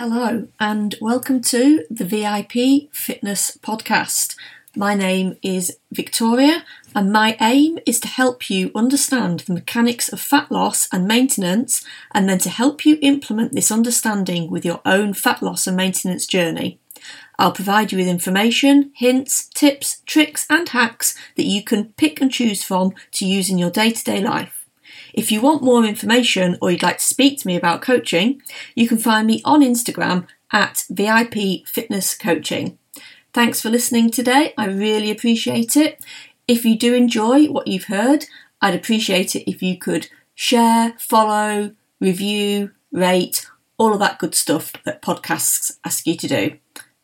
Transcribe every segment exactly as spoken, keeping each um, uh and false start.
Hello and welcome to the V I P Fitness Podcast. My name is Victoria and my aim is to help you understand the mechanics of fat loss and maintenance, and then to help you implement this understanding with your own fat loss and maintenance journey. I'll provide you with information, hints, tips, tricks and hacks that you can pick and choose from to use in your day-to-day life. If you want more information or you'd like to speak to me about coaching, you can find me on Instagram at V I P Fitness Coaching. Thanks for listening today. I really appreciate it. If you do enjoy what you've heard, I'd appreciate it if you could share, follow, review, rate, all of that good stuff that podcasts ask you to do.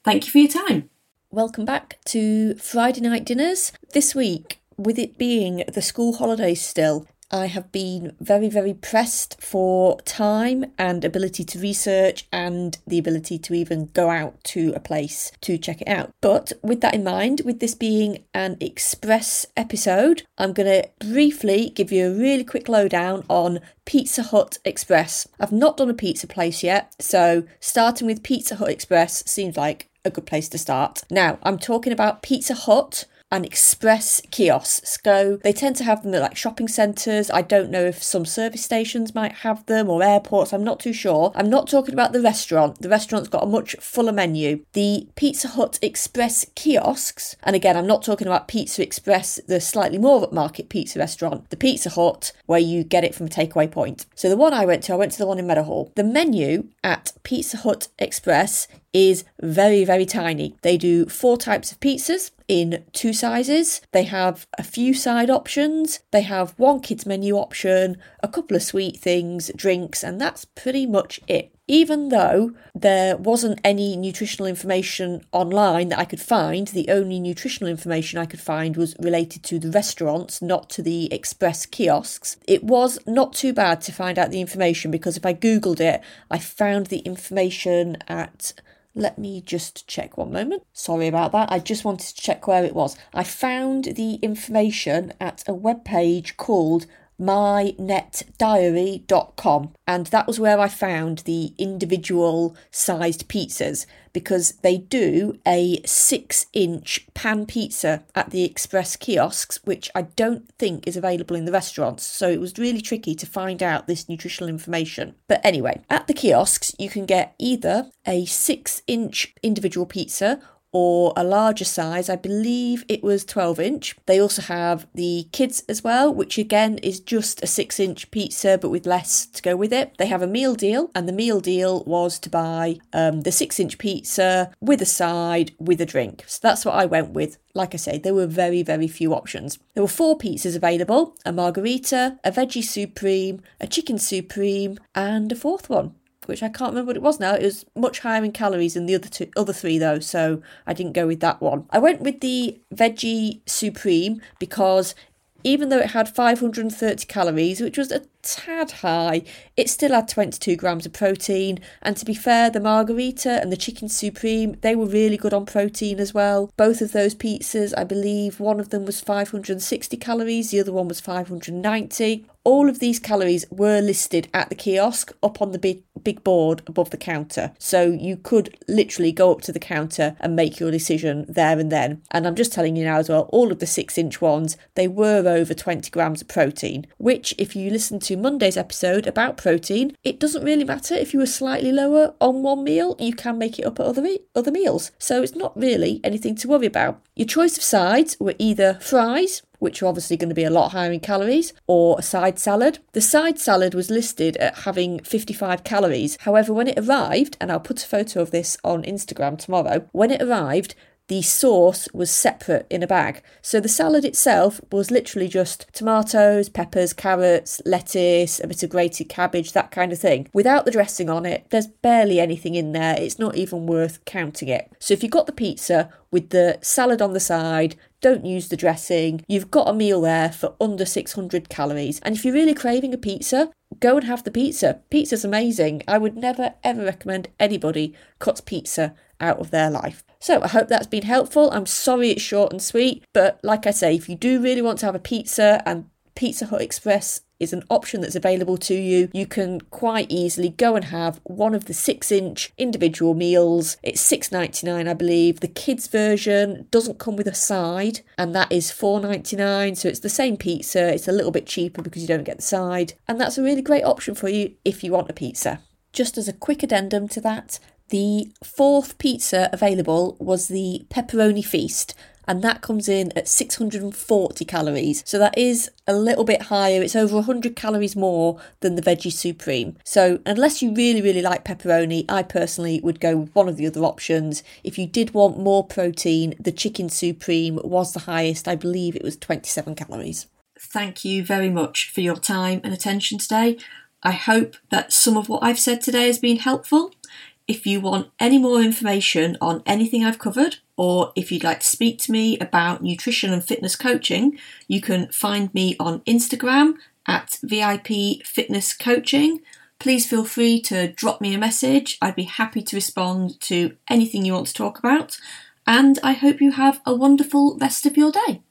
Thank you for your time. Welcome back to Friday Night Dinners. This week, with it being the school holidays still, I have been very, very pressed for time and ability to research and the ability to even go out to a place to check it out. But with that in mind, with this being an express episode, I'm going to briefly give you a really quick lowdown on Pizza Hut Express. I've not done a pizza place yet, so starting with Pizza Hut Express seems like a good place to start. Now, I'm talking about Pizza Hut and express kiosks. Go. They tend to have them at like shopping centres. I don't know if some service stations might have them, or airports. I'm not too sure. I'm not talking about the restaurant. The restaurant's got a much fuller menu. The Pizza Hut Express kiosks, and again, I'm not talking about Pizza Express, the slightly more upmarket pizza restaurant, the Pizza Hut where you get it from a takeaway point. So the one I went to, I went to the one in Meadowhall. The menu at Pizza Hut Express is very, very tiny. They do four types of pizzas in two sizes. They have a few side options. They have one kids menu option, a couple of sweet things, drinks, and that's pretty much it. Even though there wasn't any nutritional information online that I could find, the only nutritional information I could find was related to the restaurants, not to the express kiosks. It was not too bad to find out the information, because if I Googled it, I found the information at... Let me just check one moment. Sorry about that. I just wanted to check where it was. I found the information at a webpage called my net diary dot com, and that was where I found the individual sized pizzas, because they do a six inch pan pizza at the express kiosks, which I don't think is available in the restaurants. So it was really tricky to find out this nutritional information. But anyway, at the kiosks, you can get either a six inch individual pizza or a larger size. I believe it was twelve inch. They also have the kids as well, which again is just a six inch pizza, but with less to go with it. They have a meal deal, and the meal deal was to buy um, the six inch pizza with a side, with a drink. So that's what I went with. Like I say, there were very, very few options. There were four pizzas available: a margarita, a veggie supreme, a chicken supreme, and a fourth one, which I can't remember what it was now. It was much higher in calories than the other two, other three though, so I didn't go with that one. I went with the Veggie Supreme because even though it had five hundred thirty calories, which was a tad high, it still had twenty-two grams of protein. And to be fair, the margarita and the chicken supreme, they were really good on protein as well. Both of those pizzas, I believe one of them was five hundred sixty calories, the other one was five hundred ninety. All of these calories were listed at the kiosk up on the big, big board above the counter. So you could literally go up to the counter and make your decision there and then. And I'm just telling you now as well, all of the six inch ones, they were over twenty grams of protein, which, if you listen to Monday's episode about protein, it doesn't really matter if you were slightly lower on one meal, you can make it up at other, other meals. So it's not really anything to worry about. Your choice of sides were either fries, which are obviously going to be a lot higher in calories, or a side salad. The side salad was listed at having fifty-five calories. However, when it arrived, and I'll put a photo of this on Instagram tomorrow, when it arrived, the sauce was separate in a bag. So the salad itself was literally just tomatoes, peppers, carrots, lettuce, a bit of grated cabbage, that kind of thing. Without the dressing on it, there's barely anything in there. It's not even worth counting it. So if you got the pizza with the salad on the side, don't use the dressing, you've got a meal there for under six hundred calories. And if you're really craving a pizza, go and have the pizza. Pizza's amazing. I would never, ever recommend anybody cuts pizza out of their life. So I hope that's been helpful. I'm sorry it's short and sweet, but like I say, if you do really want to have a pizza and Pizza Hut Express is an option that's available to you. You can quite easily go and have one of the six inch individual meals. It's six ninety-nine, I believe. The kids version doesn't come with a side, and that is four ninety-nine. So it's the same pizza. It's a little bit cheaper because you don't get the side. And that's a really great option for you if you want a pizza. Just as a quick addendum to that, the fourth pizza available was the pepperoni feast, and that comes in at six hundred forty calories. So that is a little bit higher. It's over one hundred calories more than the Veggie Supreme. So unless you really, really like pepperoni, I personally would go with one of the other options. If you did want more protein, the Chicken Supreme was the highest. I believe it was twenty-seven calories. Thank you very much for your time and attention today. I hope that some of what I've said today has been helpful. If you want any more information on anything I've covered, or if you'd like to speak to me about nutrition and fitness coaching, you can find me on Instagram at V I P Fitness Coaching. Please feel free to drop me a message. I'd be happy to respond to anything you want to talk about. And I hope you have a wonderful rest of your day.